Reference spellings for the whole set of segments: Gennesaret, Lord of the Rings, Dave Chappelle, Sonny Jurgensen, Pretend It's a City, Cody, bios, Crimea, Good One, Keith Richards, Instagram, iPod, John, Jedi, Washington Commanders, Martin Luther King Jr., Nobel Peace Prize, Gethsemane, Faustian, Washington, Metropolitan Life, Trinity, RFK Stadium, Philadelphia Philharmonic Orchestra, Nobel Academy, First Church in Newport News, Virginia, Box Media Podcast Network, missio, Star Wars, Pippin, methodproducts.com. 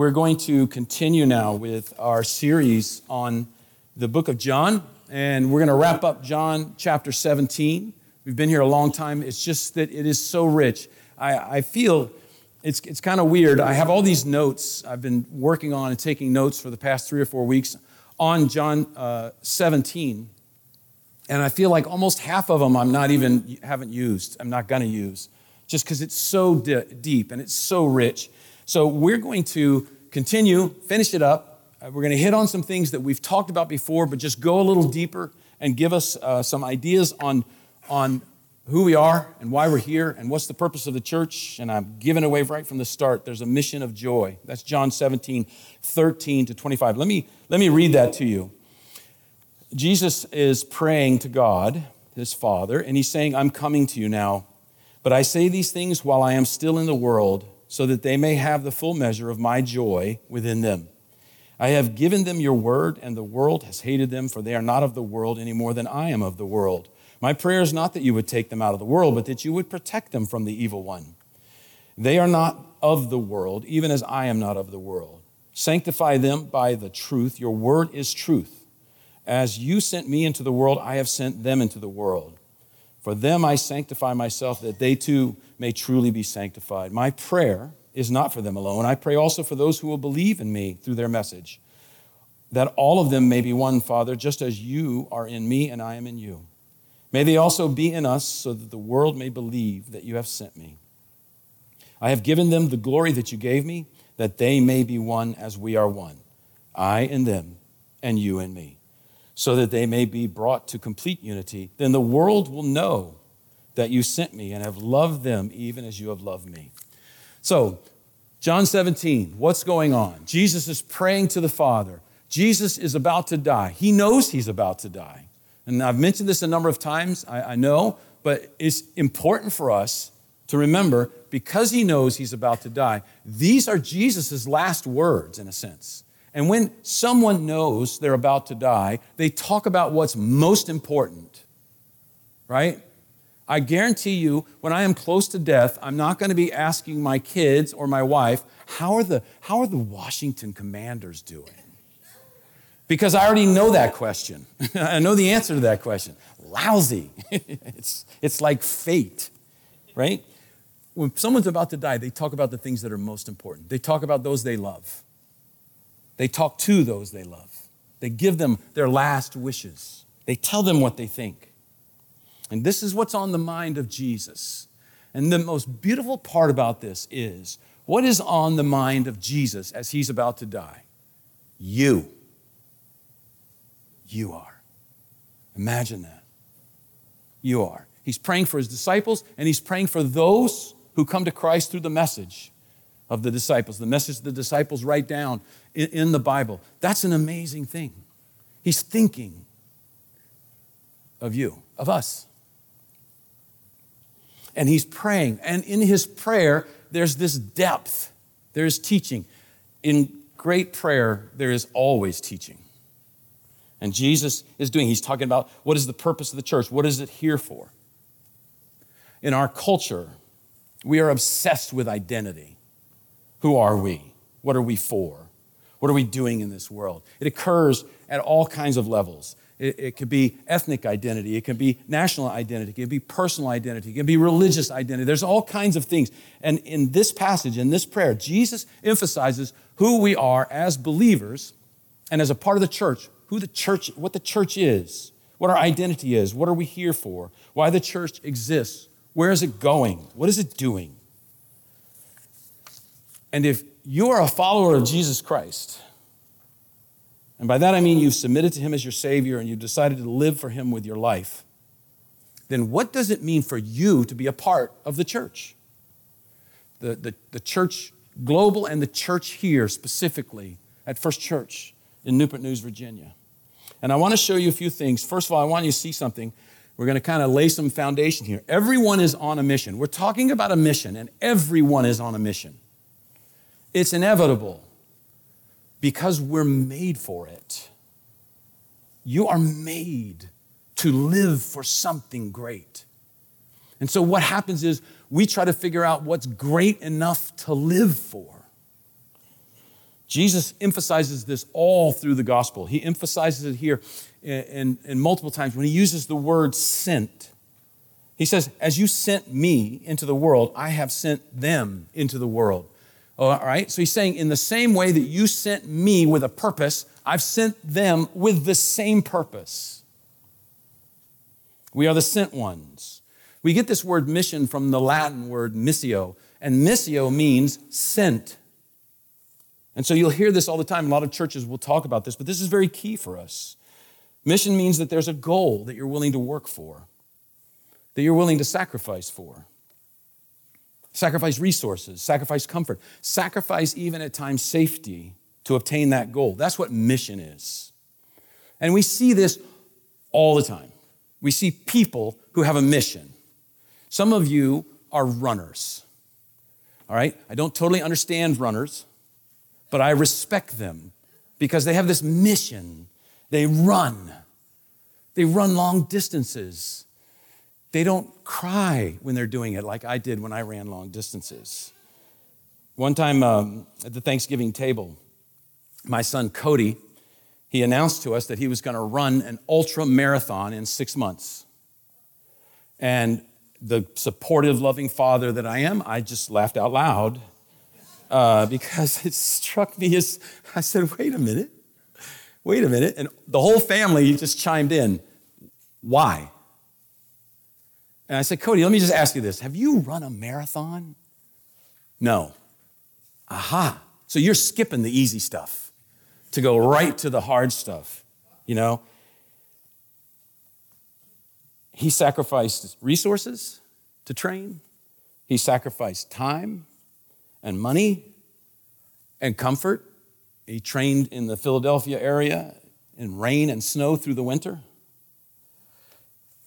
We're going to continue now with our series on the book of John, and we're going to wrap up John chapter 17. We've been here a long time. It's just that it is so rich. I feel it's kind of weird. I have all these notes I've been working on and taking notes for the past 3 or 4 weeks on John 17, and I feel like almost half of them haven't used. I'm not going to use just because it's so deep and it's so rich. So we're going to continue, finish it up. We're going to hit on some things that we've talked about before, but just go a little deeper and give us some ideas on who we are and why we're here and what's the purpose of the church. And I'm giving away right from the start. There's a mission of joy. That's John 17, 13 to 25. Let me read that to you. Jesus is praying to God, his Father, and he's saying, I'm coming to you now, but I say these things while I am still in the world, so that they may have the full measure of my joy within them. I have given them your word, and the world has hated them, for they are not of the world any more than I am of the world. My prayer is not that you would take them out of the world, but that you would protect them from the evil one. They are not of the world, even as I am not of the world. Sanctify them by the truth. Your word is truth. As you sent me into the world, I have sent them into the world. For them I sanctify myself, that they too may truly be sanctified. My prayer is not for them alone. I pray also for those who will believe in me through their message, that all of them may be one, Father, just as you are in me and I am in you. May they also be in us, so that the world may believe that you have sent me. I have given them the glory that you gave me, that they may be one as we are one, I in them and you in me, so that they may be brought to complete unity. Then the world will know that you sent me and have loved them even as you have loved me. So, John 17, what's going on? Jesus is praying to the Father. Jesus is about to die. He knows he's about to die. And I've mentioned this a number of times, I know, but it's important for us to remember, because he knows he's about to die, these are Jesus' last words, in a sense. And when someone knows they're about to die, they talk about what's most important, right? I guarantee you, when I am close to death, I'm not going to be asking my kids or my wife, how are the Washington Commanders doing? Because I already know that question. I know the answer to that question. Lousy. It's like fate, right? When someone's about to die, they talk about the things that are most important. They talk about those they love. They talk to those they love. They give them their last wishes. They tell them what they think. And this is what's on the mind of Jesus. And the most beautiful part about this is, what is on the mind of Jesus as he's about to die? You. You are. Imagine that. You are. He's praying for his disciples, and he's praying for those who come to Christ through the message of the disciples, the message the disciples write down in the Bible. That's an amazing thing. He's thinking of you, of us. And he's praying. And in his prayer, there's this depth. There is teaching. In great prayer, there is always teaching. And Jesus is doing, he's talking about what is the purpose of the church? What is it here for? In our culture, we are obsessed with identity. Who are we? What are we for? What are we doing in this world? It occurs at all kinds of levels. It could be ethnic identity. It could be national identity. It could be personal identity. It could be religious identity. There's all kinds of things. And in this passage, in this prayer, Jesus emphasizes who we are as believers and as a part of the church, what the church is, what our identity is, what are we here for, why the church exists, where is it going, what is it doing? And if you are a follower of Jesus Christ, and by that I mean you've submitted to him as your Savior and you've decided to live for him with your life, then what does it mean for you to be a part of the church? The church global and the church here specifically at First Church in Newport News, Virginia. And I want to show you a few things. First of all, I want you to see something. We're going to kind of lay some foundation here. Everyone is on a mission. We're talking about a mission, and everyone is on a mission. It's inevitable because we're made for it. You are made to live for something great. And so what happens is we try to figure out what's great enough to live for. Jesus emphasizes this all through the gospel. He emphasizes it here and multiple times when he uses the word sent. He says, as you sent me into the world, I have sent them into the world. All right, so he's saying in the same way that you sent me with a purpose, I've sent them with the same purpose. We are the sent ones. We get this word mission from the Latin word missio, and missio means sent. And so you'll hear this all the time. A lot of churches will talk about this, but this is very key for us. Mission means that there's a goal that you're willing to work for, that you're willing to sacrifice for. Sacrifice resources, sacrifice comfort, sacrifice even at times safety to obtain that goal. That's what mission is. And we see this all the time. We see people who have a mission. Some of you are runners, all right? I don't totally understand runners, but I respect them because they have this mission. They run long distances. They don't cry when they're doing it like I did when I ran long distances. One time at the Thanksgiving table, my son Cody, he announced to us that he was gonna run an ultra marathon in 6 months. And the supportive, loving father that I am, I just laughed out loud because it struck me as, I said, wait a minute. And the whole family just chimed in, why? And I said, Cody, let me just ask you this. Have you run a marathon? No. Aha. So you're skipping the easy stuff to go right to the hard stuff, you know? He sacrificed resources to train. He sacrificed time and money and comfort. He trained in the Philadelphia area in rain and snow through the winter.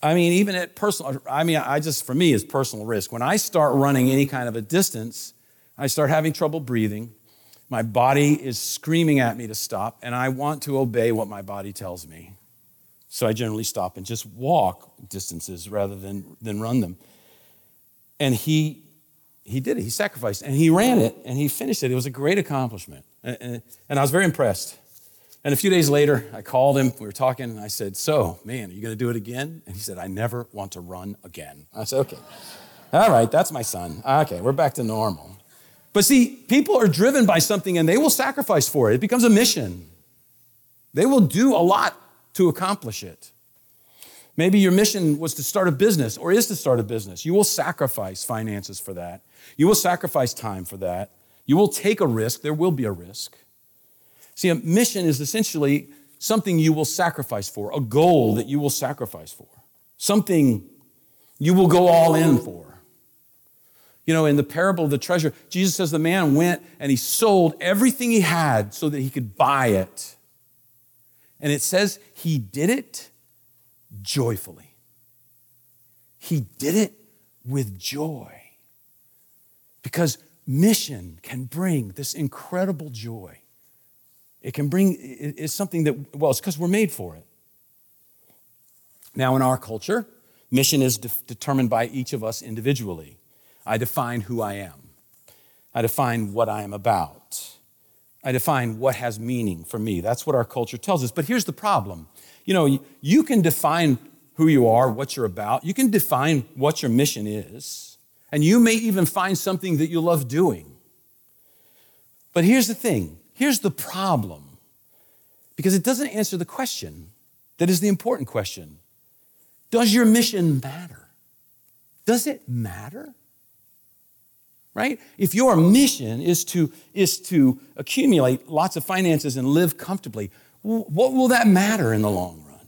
I mean, even at personal, for me, it's personal risk. When I start running any kind of a distance, I start having trouble breathing. My body is screaming at me to stop, and I want to obey what my body tells me. So I generally stop and just walk distances rather than run them. And he did it. He sacrificed, and he ran it, and he finished it. It was a great accomplishment, and I was very impressed. And a few days later, I called him, we were talking, and I said, so, man, are you gonna do it again? And he said, I never want to run again. I said, okay, all right, that's my son. Okay, we're back to normal. But see, people are driven by something and they will sacrifice for it. It becomes a mission. They will do a lot to accomplish it. Maybe your mission was to start a business or is to start a business. You will sacrifice finances for that. You will sacrifice time for that. You will take a risk, there will be a risk. See, a mission is essentially something you will sacrifice for, a goal that you will sacrifice for, something you will go all in for. You know, in the parable of the treasure, Jesus says the man went and he sold everything he had so that he could buy it. And it says he did it joyfully. He did it with joy because mission can bring this incredible joy. It can bring, it's something that, well, it's because we're made for it. Now in our culture, mission is determined by each of us individually. I define who I am. I define what I am about. I define what has meaning for me. That's what our culture tells us. But here's the problem. You know, you can define who you are, what you're about. You can define what your mission is. And you may even find something that you love doing. But here's the thing. Here's the problem, because it doesn't answer the question that is the important question. Does your mission matter? Does it matter? Right? If your mission is to accumulate lots of finances and live comfortably, what will that matter in the long run?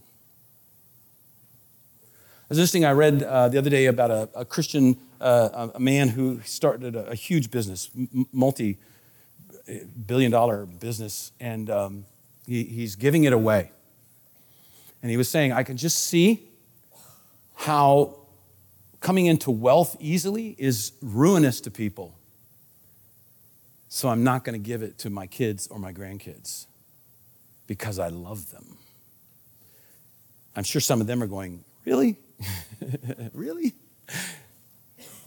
I was listening, I read the other day about a Christian, a man who started a huge business, multi-billion-dollar business, and he's giving it away. And he was saying, I can just see how coming into wealth easily is ruinous to people. So I'm not gonna give it to my kids or my grandkids because I love them. I'm sure some of them are going, really? Really?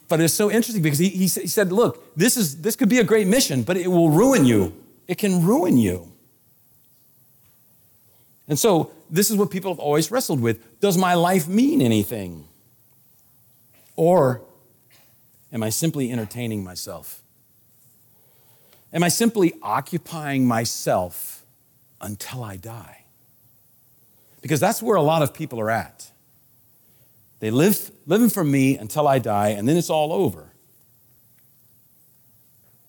But it's so interesting because he said, look, this could be a great mission, but it will ruin you It can ruin you. And so this is what people have always wrestled with. Does my life mean anything? Or am I simply entertaining myself? Am I simply occupying myself until I die? Because that's where a lot of people are at. They live living for me until I die, and then it's all over.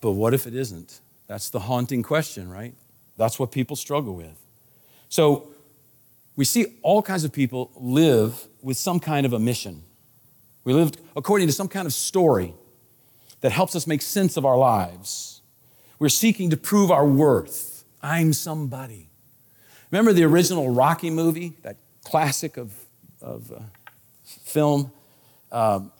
But what if it isn't? That's the haunting question, right? That's what people struggle with. So we see all kinds of people live with some kind of a mission. We live according to some kind of story that helps us make sense of our lives. We're seeking to prove our worth. I'm somebody. Remember the original Rocky movie, that classic of film? And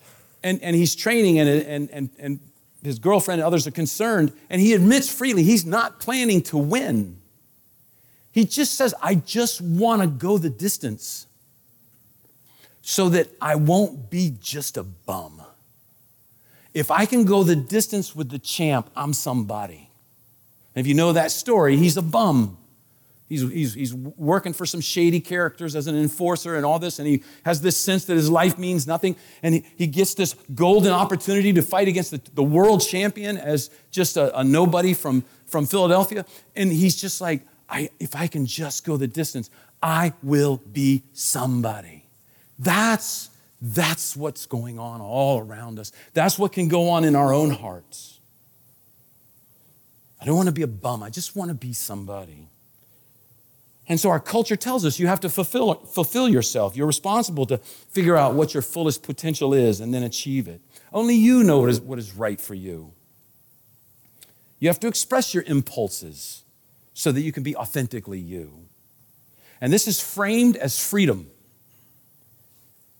he's training, and his girlfriend and others are concerned, and he admits freely he's not planning to win. He just says, I just want to go the distance so that I won't be just a bum. If I can go the distance with the champ, I'm somebody. And if you know that story, he's a bum. He's working for some shady characters as an enforcer and all this, and he has this sense that his life means nothing, and he gets this golden opportunity to fight against the world champion as just a nobody from Philadelphia, and he's just like, if I can just go the distance, I will be somebody. That's what's going on all around us. That's what can go on in our own hearts. I don't want to be a bum. I just want to be somebody. And so our culture tells us you have to fulfill yourself. You're responsible to figure out what your fullest potential is and then achieve it. Only you know what is right for you. You have to express your impulses so that you can be authentically you. And this is framed as freedom.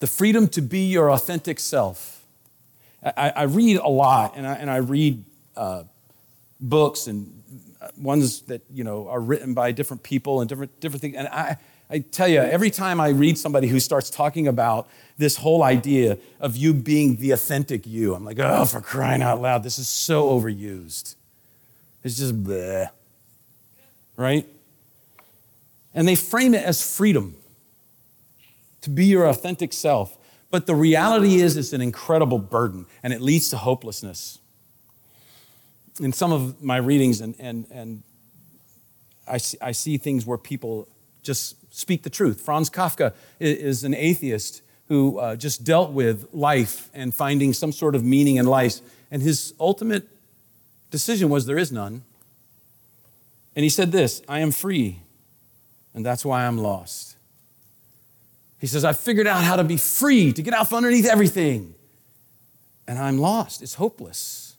The freedom to be your authentic self. I read a lot, and I read books and ones that, you know, are written by different people and different things. And I tell you, every time I read somebody who starts talking about this whole idea of you being the authentic you, I'm like, oh, for crying out loud, this is so overused. It's just bleh. Right? And they frame it as freedom to be your authentic self. But the reality is it's an incredible burden, and it leads to hopelessness. In some of my readings, and I see things where people just speak the truth. Franz Kafka is an atheist who just dealt with life and finding some sort of meaning in life. And his ultimate decision was there is none. And he said this, I am free, and that's why I'm lost. He says, I figured out how to be free, to get out from underneath everything, and I'm lost. It's hopeless.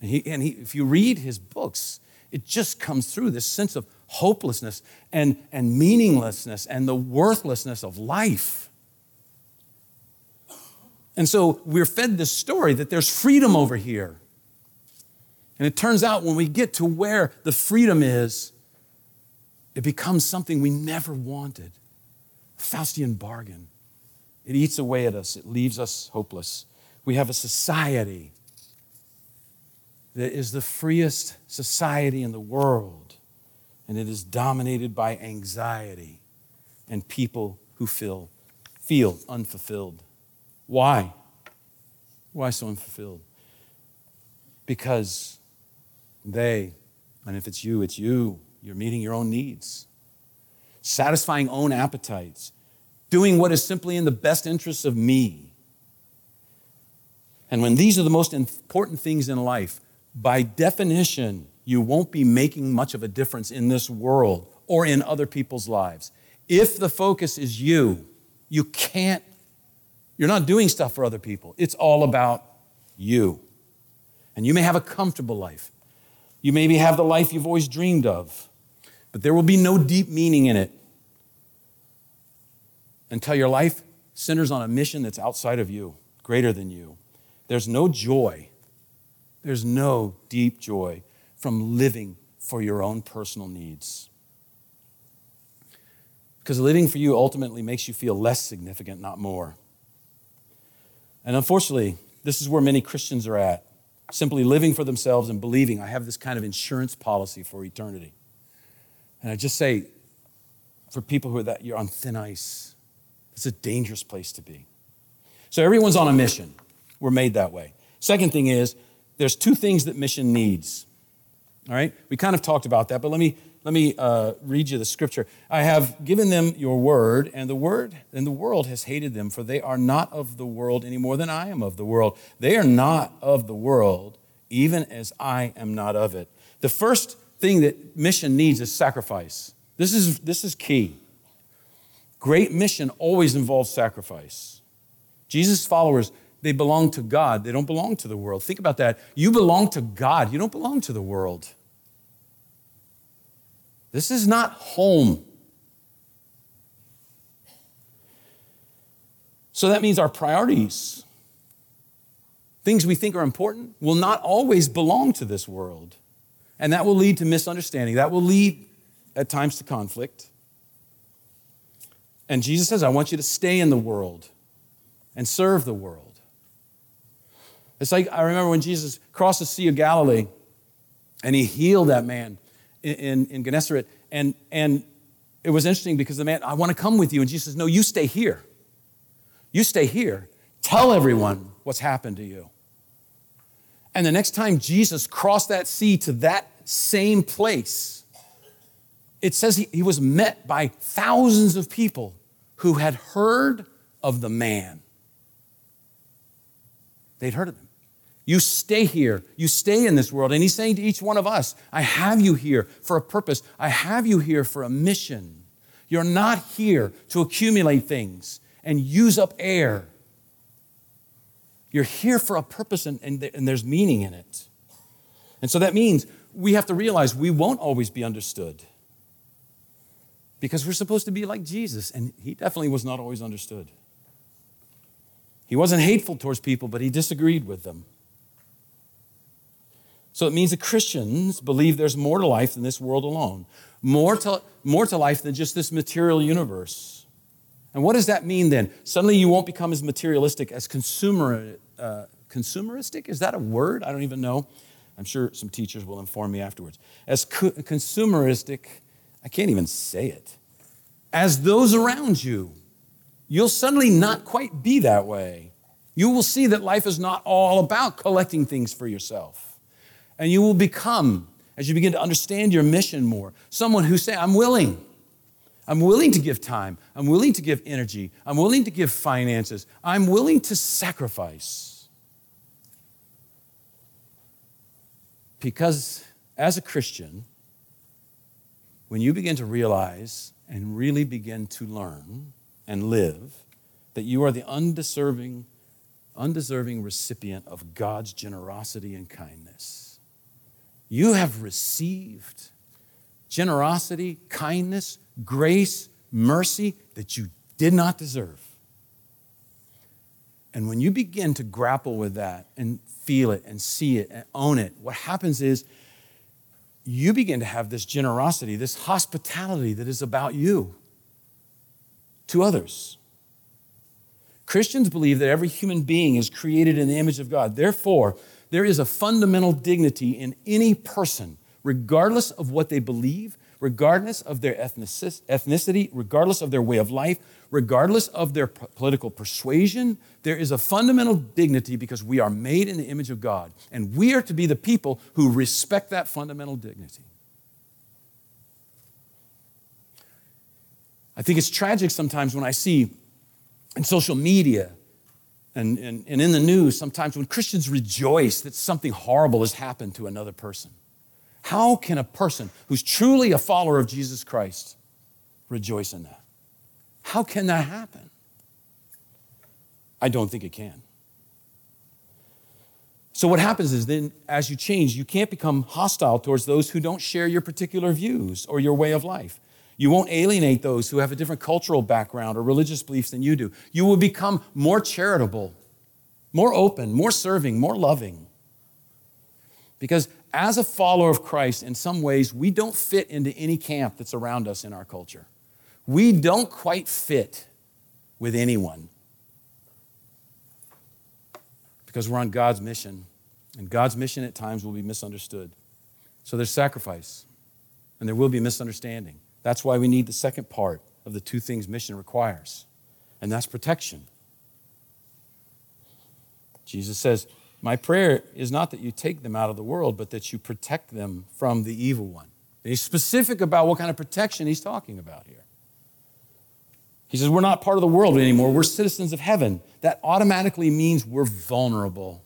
And he if you read his books, it just comes through this sense of hopelessness and meaninglessness and the worthlessness of life. And so we're fed this story that there's freedom over here. And it turns out when we get to where the freedom is, it becomes something we never wanted. A Faustian bargain. It eats away at us. It leaves us hopeless. We have a society that is the freest society in the world, and it is dominated by anxiety and people who feel unfulfilled. Why? Why so unfulfilled? Because and if it's you, you're meeting your own needs, satisfying own appetites, doing what is simply in the best interests of me. And when these are the most important things in life, by definition, you won't be making much of a difference in this world or in other people's lives. If the focus is you, you're not doing stuff for other people. It's all about you. And you may have a comfortable life. You maybe have the life you've always dreamed of, but there will be no deep meaning in it until your life centers on a mission that's outside of you, greater than you. There's no joy. There's no deep joy from living for your own personal needs. Because living for you ultimately makes you feel less significant, not more. And unfortunately, this is where many Christians are at. simply living for themselves and believing. I have this kind of insurance policy for eternity. And I just say, for people who are that, you're on thin ice. It's a dangerous place to be. So everyone's on a mission. We're made that way. Second thing is, there's two things that mission needs. All right? We kind of talked about that, but let me read you the scripture. I have given them your word, and the world has hated them, for they are not of the world any more than I am of the world. They are not of the world, even as I am not of it. The first thing that mission needs is sacrifice. This is key. Great mission always involves sacrifice. Jesus' followers, they belong to God. They don't belong to the world. Think about that. You belong to God. You don't belong to the world. This is not home. So that means our priorities, things we think are important, will not always belong to this world. And that will lead to misunderstanding. That will lead at times to conflict. And Jesus says, I want you to stay in the world and serve the world. It's like, I remember when Jesus crossed the Sea of Galilee and he healed that man in Gennesaret. And it was interesting because the man, I want to come with you. And Jesus says, no, you stay here. You stay here. Tell everyone what's happened to you. And the next time Jesus crossed that sea to that same place, it says he was met by thousands of people who had heard of the man. They'd heard of him. You stay here. You stay in this world. And he's saying to each one of us, I have you here for a purpose. I have you here for a mission. You're not here to accumulate things and use up air. You're here for a purpose, and there's meaning in it. And so that means we have to realize we won't always be understood because we're supposed to be like Jesus, and he definitely was not always understood. He wasn't hateful towards people, but he disagreed with them. So it means that Christians believe there's more to life than this world alone, more to life than just this material universe. And what does that mean then? Suddenly you won't become as materialistic, as consumeristic? Is that a word? I don't even know. I'm sure some teachers will inform me afterwards. As consumeristic, I can't even say it. As those around you, you'll suddenly not quite be that way. You will see that life is not all about collecting things for yourself. And you will become, as you begin to understand your mission more, someone who says, I'm willing to give time. I'm willing to give energy. I'm willing to give finances. I'm willing to sacrifice. Because as a Christian, when you begin to realize and really begin to learn and live that you are the undeserving recipient of God's generosity and kindness, you have received generosity, kindness, grace, mercy that you did not deserve. And when you begin to grapple with that and feel it and see it and own it, what happens is you begin to have this generosity, this hospitality that is about you to others. Christians believe that every human being is created in the image of God. Therefore, there is a fundamental dignity in any person, regardless of what they believe, regardless of their ethnicity, regardless of their way of life, regardless of their political persuasion. There is a fundamental dignity because we are made in the image of God, and we are to be the people who respect that fundamental dignity. I think it's tragic sometimes when I see in social media and in the news sometimes when Christians rejoice that something horrible has happened to another person. How can a person who's truly a follower of Jesus Christ rejoice in that? How can that happen? I don't think it can. So what happens is then as you change, you can't become hostile towards those who don't share your particular views or your way of life. You won't alienate those who have a different cultural background or religious beliefs than you do. You will become more charitable, more open, more serving, more loving. Because as a follower of Christ, in some ways, we don't fit into any camp that's around us in our culture. We don't quite fit with anyone because we're on God's mission And God's mission at times will be misunderstood. So there's sacrifice, and there will be misunderstanding. That's why we need the second part of the two things mission requires, and that's protection. Jesus says, my prayer is not that you take them out of the world, but that you protect them from the evil one. And he's specific about what kind of protection he's talking about here. He says, we're not part of the world anymore. We're citizens of heaven. That automatically means we're vulnerable.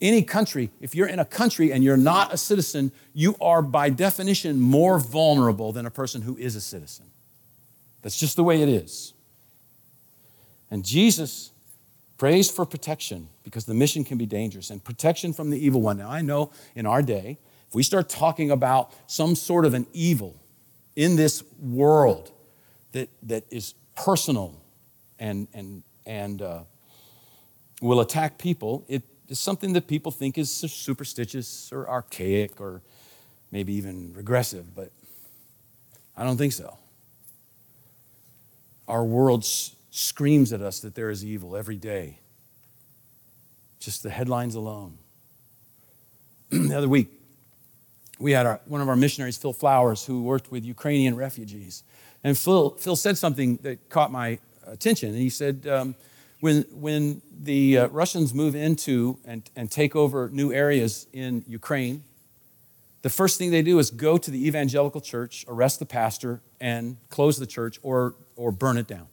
Any country, if you're in a country and you're not a citizen, you are by definition more vulnerable than a person who is a citizen. That's just the way it is. And Jesus prays for protection because the mission can be dangerous, and protection from the evil one. Now, I know in our day, if we start talking about some sort of an evil in this world that is personal and will attack people, it is something that people think is superstitious or archaic or maybe even regressive, but I don't think so. Our world screams at us that there is evil every day, just the headlines alone. The other week, we had one of our missionaries, Phil Flowers, who worked with Ukrainian refugees. And Phil said something that caught my attention. And he said, When the Russians move into and take over new areas in Ukraine, the first thing they do is go to the evangelical church, arrest the pastor, and close the church or burn it down.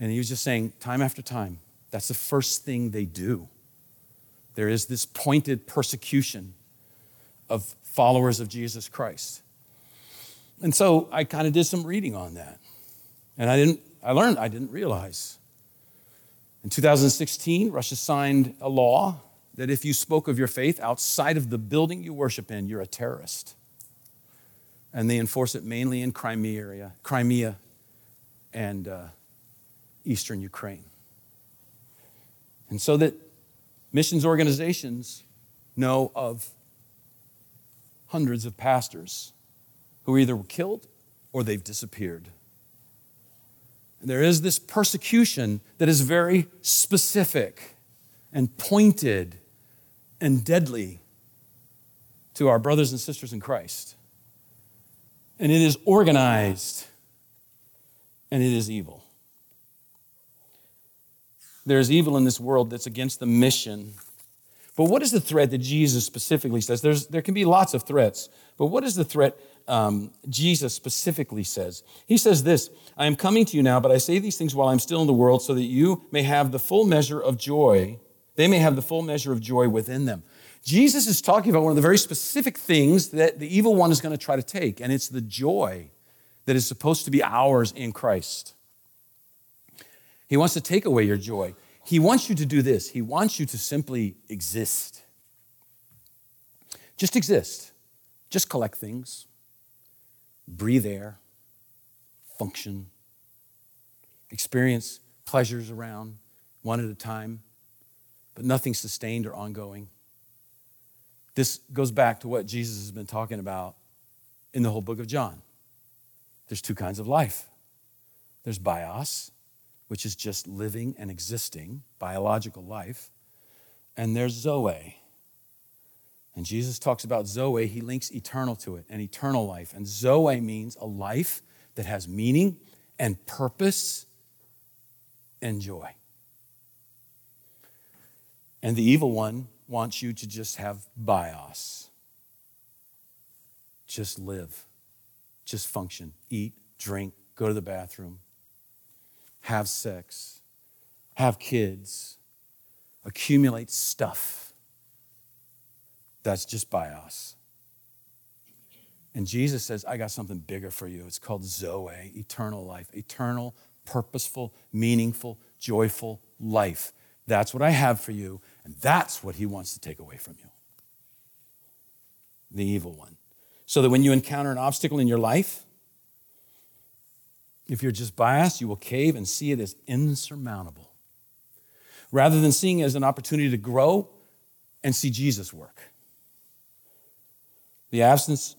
And he was just saying, time after time, that's the first thing they do. There is this pointed persecution of followers of Jesus Christ. And so I kind of did some reading on that. And I learned I didn't realize. In 2016, Russia signed a law that if you spoke of your faith outside of the building you worship in, you're a terrorist. And they enforce it mainly in Crimea and eastern Ukraine. And so that missions organizations know of hundreds of pastors who either were killed or they've disappeared. There is this persecution that is very specific and pointed and deadly to our brothers and sisters in Christ. And it is organized, and it is evil. There is evil in this world that's against the mission. But what is the threat that Jesus specifically says? There can be lots of threats, but what is the threat Jesus specifically says? He says this, I am coming to you now, but I say these things while I'm still in the world so that you may have the full measure of joy. They may have the full measure of joy within them. Jesus is talking about one of the very specific things that the evil one is going to try to take, and it's the joy that is supposed to be ours in Christ. He wants to take away your joy. He wants you to do this. He wants you to simply exist. Just exist. Just collect things. Breathe air, function, experience pleasures around, one at a time, but nothing sustained or ongoing. This goes back to what Jesus has been talking about in the whole book of John. There's two kinds of life. There's bios, which is just living and existing, biological life, and there's zoe. And Jesus talks about Zoe, he links eternal to it, and eternal life. And Zoe means a life that has meaning and purpose and joy. And the evil one wants you to just have bios. Just live, just function, eat, drink, go to the bathroom, have sex, have kids, accumulate stuff. That's just bios. And Jesus says, I got something bigger for you. It's called Zoe, eternal life, eternal, purposeful, meaningful, joyful life. That's what I have for you, and that's what he wants to take away from you, the evil one. So that when you encounter an obstacle in your life, if you're just biased, you will cave and see it as insurmountable, rather than seeing it as an opportunity to grow and see Jesus work. The absence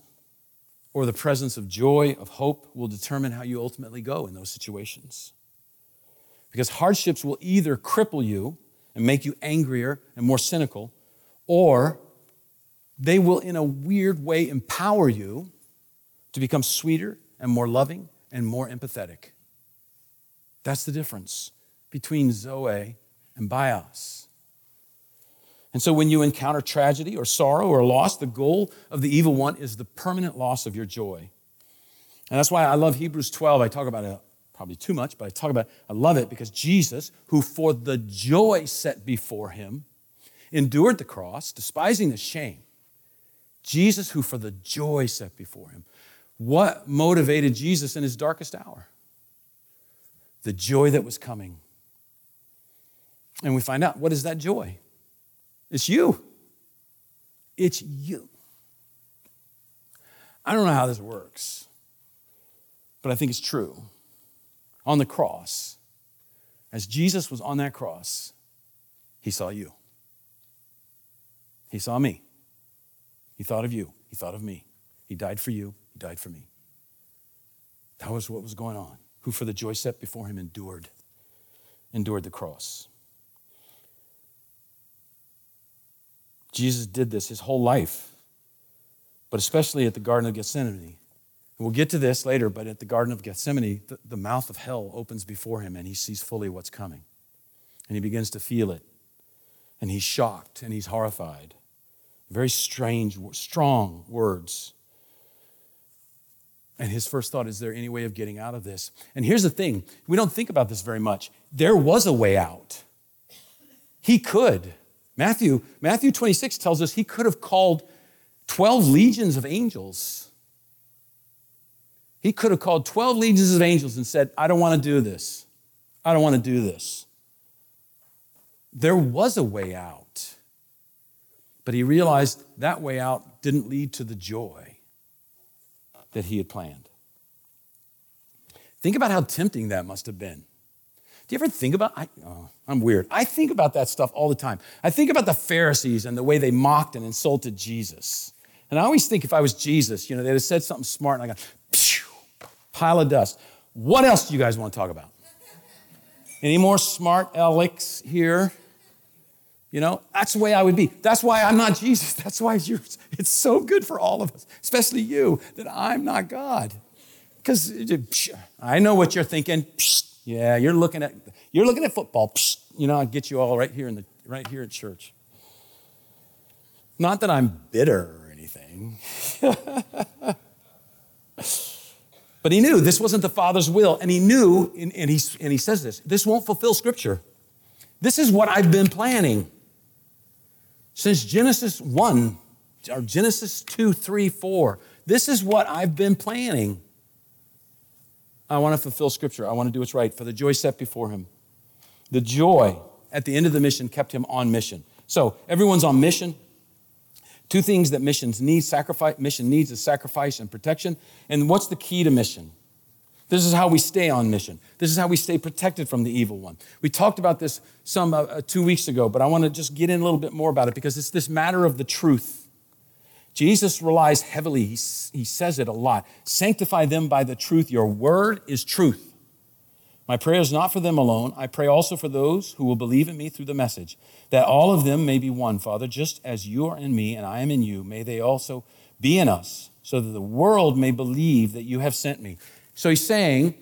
or the presence of joy, of hope, will determine how you ultimately go in those situations. Because hardships will either cripple you and make you angrier and more cynical, or they will, in a weird way, empower you to become sweeter and more loving and more empathetic. That's the difference between Zoe and Bios. And so when you encounter tragedy or sorrow or loss, the goal of the evil one is the permanent loss of your joy. And that's why I love Hebrews 12. I talk about it probably too much, but I talk about it. I love it because Jesus, who for the joy set before him, endured the cross, despising the shame. Jesus, who for the joy set before him. What motivated Jesus in his darkest hour? The joy that was coming. And we find out, what is that joy? It's you. It's you. I don't know how this works, but I think it's true. On the cross, as Jesus was on that cross, he saw you. He saw me. He thought of you. He thought of me. He died for you. He died for me. That was what was going on. Who for the joy set before him endured the cross. Jesus did this his whole life, but especially at the Garden of Gethsemane. And we'll get to this later, but at the Garden of Gethsemane, the mouth of hell opens before him and he sees fully what's coming. And he begins to feel it. And he's shocked and he's horrified. Very strange, strong words. And his first thought, is there any way of getting out of this? And here's the thing, we don't think about this very much. There was a way out. He could. Matthew 26 tells us he could have called 12 legions of angels. He could have called 12 legions of angels and said, I don't want to do this. I don't want to do this. There was a way out. But he realized that way out didn't lead to the joy that he had planned. Think about how tempting that must have been. Do you ever think about, I'm weird. I think about that stuff all the time. I think about the Pharisees and the way they mocked and insulted Jesus. And I always think if I was Jesus, they'd have said something smart and I go, phew, pile of dust. What else do you guys want to talk about? Any more smart Alex here? That's the way I would be. That's why I'm not Jesus. That's why it's so good for all of us, especially you, that I'm not God. Because I know what you're thinking. Yeah, you're looking at football. I'll get you all right here at church. Not that I'm bitter or anything. But he knew this wasn't the Father's will, and he knew, and he says this won't fulfill Scripture. This is what I've been planning. Since Genesis 1, or Genesis 2, 3, 4, this is what I've been planning. I want to fulfill Scripture. I want to do what's right for the joy set before him. The joy at the end of the mission kept him on mission. So everyone's on mission. Two things that missions need, sacrifice. Mission needs is sacrifice and protection. And what's the key to mission? This is how we stay on mission. This is how we stay protected from the evil one. We talked about this some 2 weeks ago, but I want to just get in a little bit more about it because it's this matter of the truth. Jesus relies heavily. He says it a lot. Sanctify them by the truth. Your word is truth. My prayer is not for them alone. I pray also for those who will believe in me through the message, that all of them may be one, Father, just as you are in me and I am in you. May they also be in us, so that the world may believe that you have sent me. So he's saying,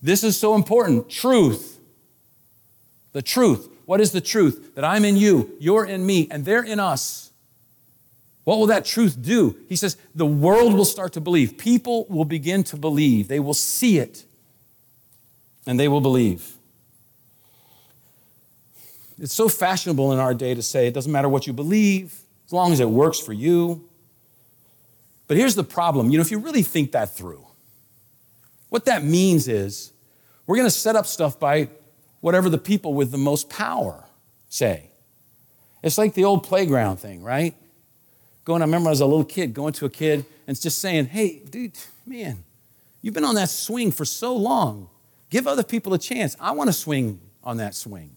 this is so important, truth. The truth. What is the truth? That I'm in you, you're in me, and they're in us. What will that truth do? He says, the world will start to believe. People will begin to believe. They will see it, and they will believe. It's so fashionable in our day to say, it doesn't matter what you believe, as long as it works for you. But here's the problem. If you really think that through, what that means is we're going to set up stuff by whatever the people with the most power say. It's like the old playground thing, right? I remember as a little kid going to a kid and just saying, hey, dude, man, you've been on that swing for so long. Give other people a chance. I want to swing on that swing.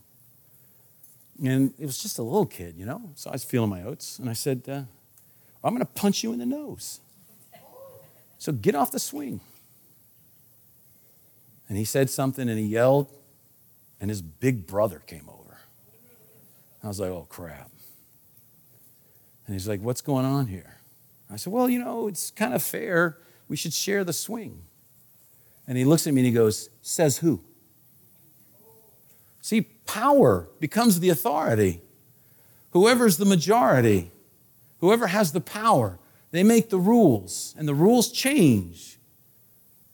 And it was just a little kid, so I was feeling my oats. And I said, I'm going to punch you in the nose. So get off the swing. And he said something and he yelled, and his big brother came over. I was like, oh, crap. And he's like, what's going on here? I said, well, you know, it's kind of fair. We should share the swing. And he looks at me and he goes, says who? See, power becomes the authority. Whoever's the majority, whoever has the power, they make the rules, and the rules change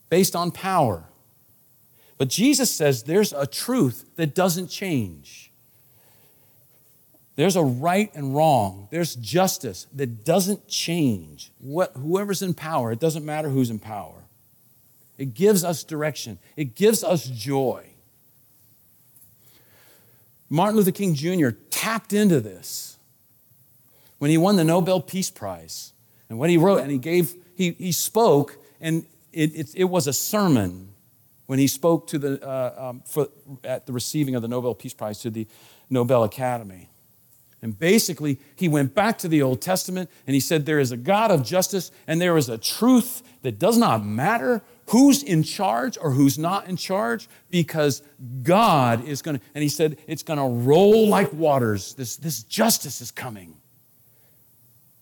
based on power. But Jesus says there's a truth that doesn't change. There's a right and wrong. There's justice that doesn't change. Whoever's in power, it doesn't matter who's in power. It gives us direction. It gives us joy. Martin Luther King Jr. tapped into this when he won the Nobel Peace Prize. And what he wrote, and he spoke, and it was a sermon when he spoke to the at the receiving of the Nobel Peace Prize to the Nobel Academy. And basically, he went back to the Old Testament, and he said, there is a God of justice, and there is a truth that does not matter who's in charge or who's not in charge, because God is going to, and he said, it's going to roll like waters. This justice is coming.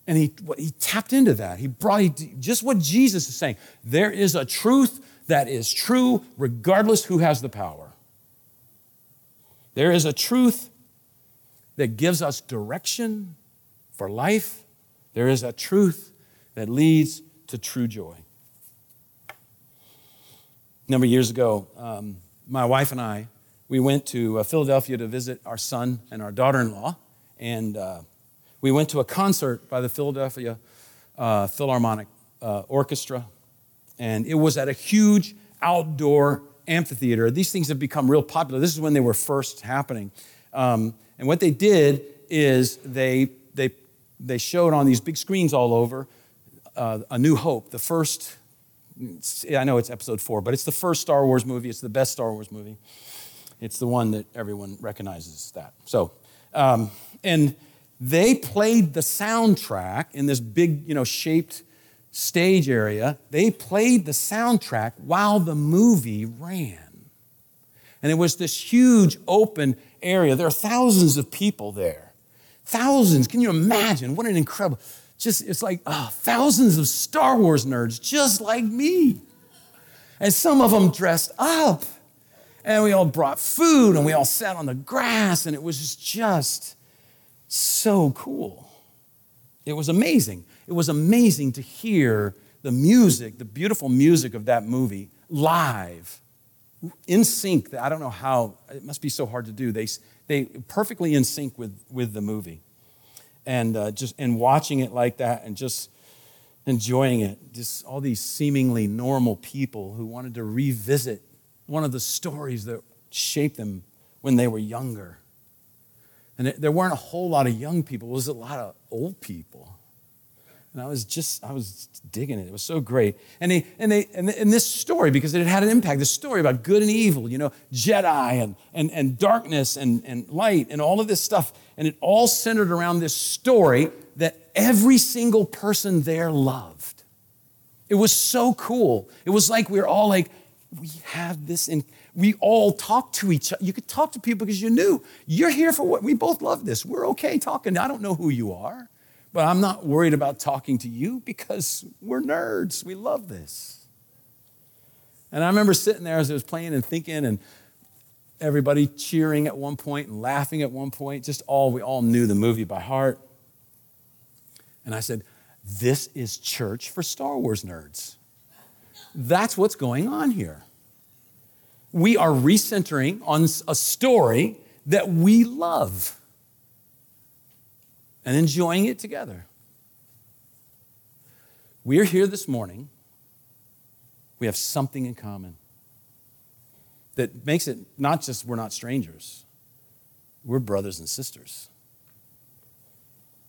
And he tapped into that. He brought just what Jesus is saying. There is a truth that is true regardless who has the power. There is a truth that gives us direction for life. There is a truth that leads to true joy. A number of years ago, my wife and I, we went to Philadelphia to visit our son and our daughter-in-law, and we went to a concert by the Philadelphia Philharmonic Orchestra, and it was at a huge outdoor amphitheater. These things have become real popular. This is when they were first happening, and what they did is they showed on these big screens all over A New Hope, the first. I know it's episode 4, but it's the first Star Wars movie. It's the best Star Wars movie. It's the one that everyone recognizes that. So, and they played the soundtrack in this big, shaped stage area. They played the soundtrack while the movie ran. And it was this huge open area. There are thousands of people there. Thousands. Can you imagine? What an incredible... it's like thousands of Star Wars nerds just like me. And some of them dressed up. And we all brought food and we all sat on the grass, and it was just so cool. It was amazing. It was amazing to hear the music, the beautiful music of that movie live, in sync. I don't know how, it must be so hard to do. They perfectly in sync with the movie. And just watching it like that and just enjoying it, just all these seemingly normal people who wanted to revisit one of the stories that shaped them when they were younger. And there weren't a whole lot of young people. It was a lot of old people. And I was digging it. It was so great. And this story, because it had an impact, this story about good and evil, Jedi and darkness and light and all of this stuff. And it all centered around this story that every single person there loved. It was so cool. It was like we were all like, we have this, and we all talked to each other. You could talk to people because you knew, you're here for what? We both love this. We're okay talking. I don't know who you are, but I'm not worried about talking to you because we're nerds. We love this. And I remember sitting there as it was playing and thinking, and everybody cheering at one point and laughing at one point. We all knew the movie by heart. And I said, this is church for Star Wars nerds. That's what's going on here. We are recentering on a story that we love and enjoying it together. We're here this morning. We have something in common that makes it not just we're not strangers, we're brothers and sisters,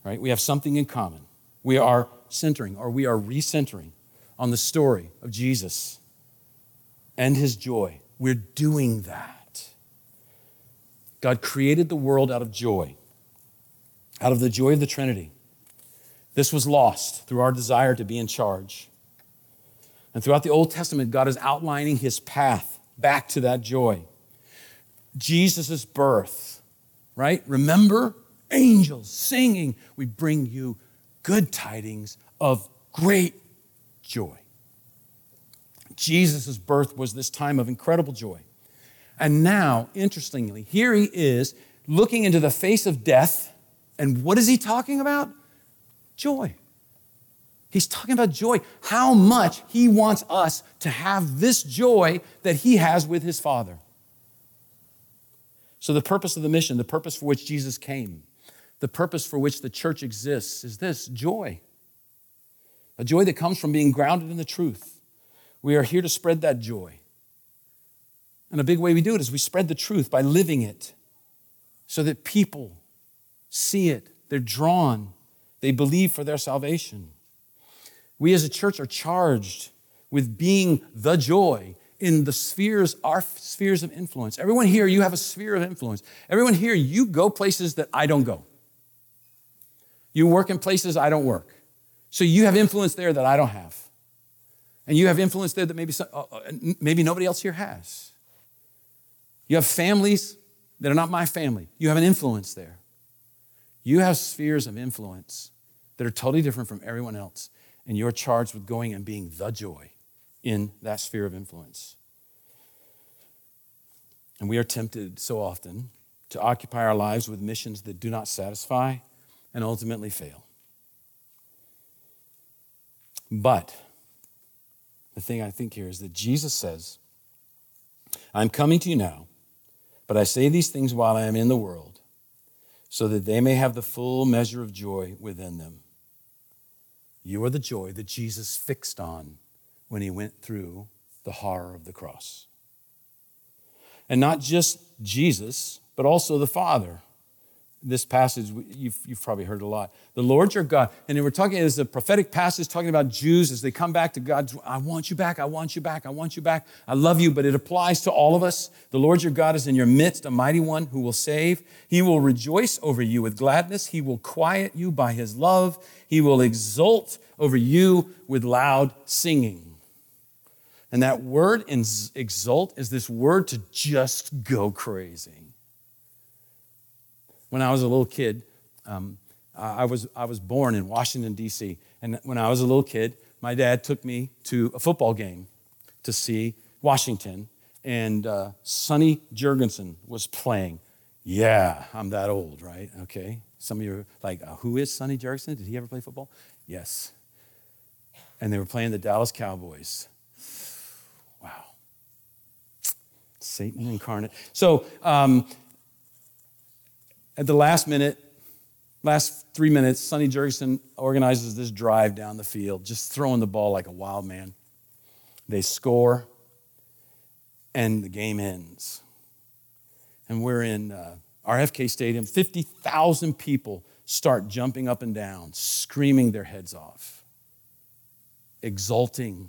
right? We have something in common. We are centering, or we are recentering on the story of Jesus and his joy. We're doing that. God created the world out of joy, out of the joy of the Trinity. This was lost through our desire to be in charge. And throughout the Old Testament, God is outlining his path back to that joy. Jesus' birth, right? Remember angels singing, we bring you good tidings of great joy. Jesus' birth was this time of incredible joy. And now, interestingly, here he is looking into the face of death. And what is he talking about? Joy. He's talking about joy. How much he wants us to have this joy that he has with his Father. So the purpose of the mission, the purpose for which Jesus came, the purpose for which the church exists is this, joy. A joy that comes from being grounded in the truth. We are here to spread that joy. And a big way we do it is we spread the truth by living it so that people see it, they're drawn, they believe for their salvation. We as a church are charged with being the joy in the spheres, our spheres of influence. Everyone here, you have a sphere of influence. Everyone here, you go places that I don't go. You work in places I don't work. So you have influence there that I don't have. And you have influence there that maybe nobody else here has. You have families that are not my family. You have an influence there. You have spheres of influence that are totally different from everyone else. And you're charged with going and being the joy in that sphere of influence. And we are tempted so often to occupy our lives with missions that do not satisfy and ultimately fail. But the thing I think here is that Jesus says, I'm coming to you now, but I say these things while I am in the world, so that they may have the full measure of joy within them. You are the joy that Jesus fixed on when he went through the horror of the cross. And not just Jesus, but also the Father. This passage, you've probably heard a lot. The Lord your God, and we're talking, it's a prophetic passage talking about Jews as they come back to God. I want you back, I want you back, I want you back. I love you, but it applies to all of us. The Lord your God is in your midst, a mighty one who will save. He will rejoice over you with gladness. He will quiet you by his love. He will exult over you with loud singing. And that word exult is this word to just go crazy. When I was a little kid, I was born in Washington, D.C. And when I was a little kid, my dad took me to a football game to see Washington. And Sonny Jurgensen was playing. Yeah, I'm that old, right? Okay. Some of you are like, who is Sonny Jurgensen? Did he ever play football? Yes. And they were playing the Dallas Cowboys. Wow. Satan incarnate. So, at the last 3 minutes, Sonny Jurgensen organizes this drive down the field, just throwing the ball like a wild man. They score, and the game ends. And we're in RFK Stadium. 50,000 people start jumping up and down, screaming their heads off, exulting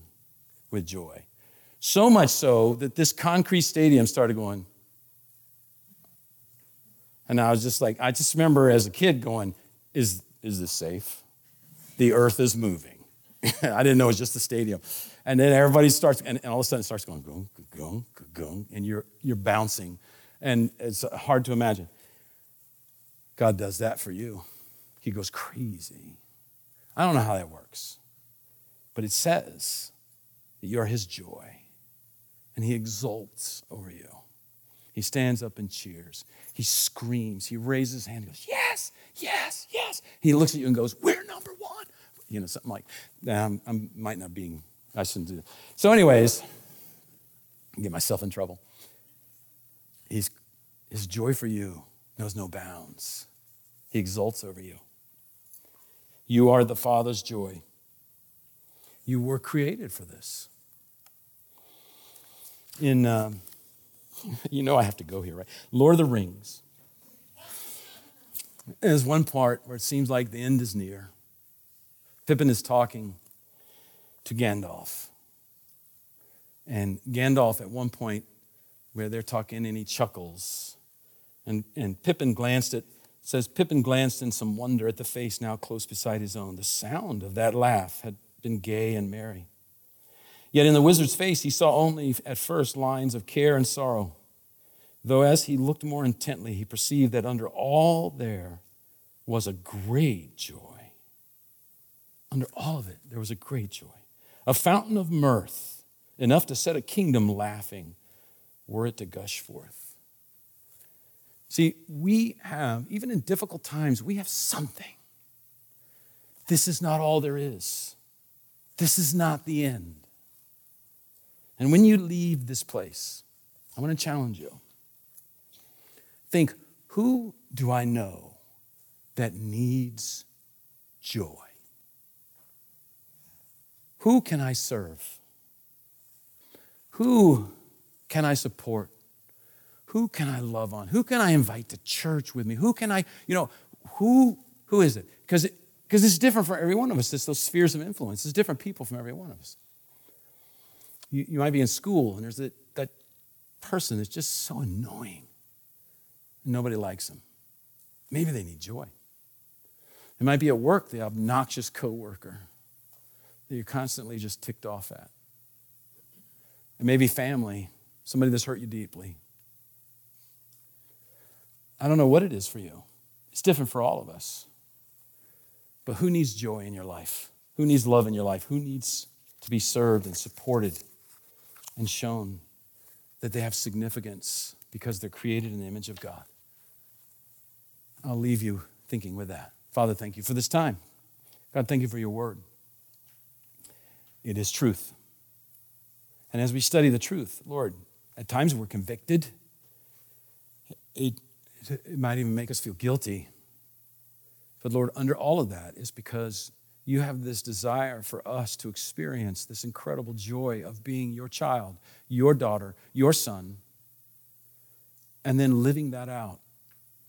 with joy. So much so that this concrete stadium started going, and I was just like, I just remember as a kid going, is this safe? The earth is moving. I didn't know it was just the stadium. And then everybody starts, and all of a sudden it starts going, gong, gong, gong, and you're bouncing. And it's hard to imagine. God does that for you. He goes crazy. I don't know how that works. But it says that you're his joy. And he exults over you. He stands up and cheers. He screams. He raises his hand and goes, yes, yes, yes. He looks at you and goes, we're number one. You know, something like, I might not be, I shouldn't do that. So anyways, I get myself in trouble. His joy for you knows no bounds. He exults over you. You are the Father's joy. You were created for this. In... you know I have to go here, right? Lord of the Rings. There's one part where it seems like the end is near. Pippin is talking to Gandalf. And Gandalf at one point where they're talking and he chuckles. And Pippin glanced in some wonder at the face now close beside his own. The sound of that laugh had been gay and merry. Yet in the wizard's face, he saw only at first lines of care and sorrow. Though as he looked more intently, he perceived that under all there was a great joy. Under all of it, there was a great joy. A fountain of mirth, enough to set a kingdom laughing, were it to gush forth. See, we have, even in difficult times, we have something. This is not all there is. This is not the end. And when you leave this place, I want to challenge you. Think, who do I know that needs joy? Who can I serve? Who can I support? Who can I love on? Who can I invite to church with me? Who can I, who is it? Because it's different for every one of us. It's those spheres of influence. It's different people from every one of us. You might be in school, and there's that person that's just so annoying. Nobody likes them. Maybe they need joy. It might be at work, the obnoxious coworker that you're constantly just ticked off at. It may be family, somebody that's hurt you deeply. I don't know what it is for you. It's different for all of us. But who needs joy in your life? Who needs love in your life? Who needs to be served and supported and shown that they have significance because they're created in the image of God? I'll leave you thinking with that. Father, thank you for this time. God, thank you for your word. It is truth. And as we study the truth, Lord, at times we're convicted. It might even make us feel guilty. But Lord, under all of that is because you have this desire for us to experience this incredible joy of being your child, your daughter, your son, and then living that out.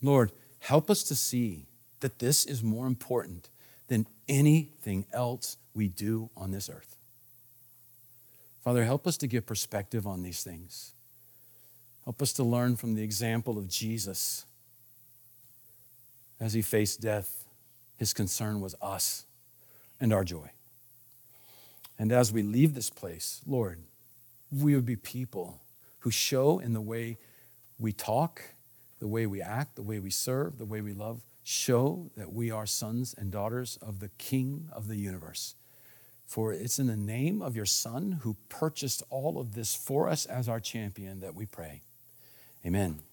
Lord, help us to see that this is more important than anything else we do on this earth. Father, help us to give perspective on these things. Help us to learn from the example of Jesus. As he faced death, his concern was us and our joy. And as we leave this place, Lord, we would be people who show in the way we talk, the way we act, the way we serve, the way we love, show that we are sons and daughters of the King of the universe. For it's in the name of your Son who purchased all of this for us as our champion that we pray. Amen.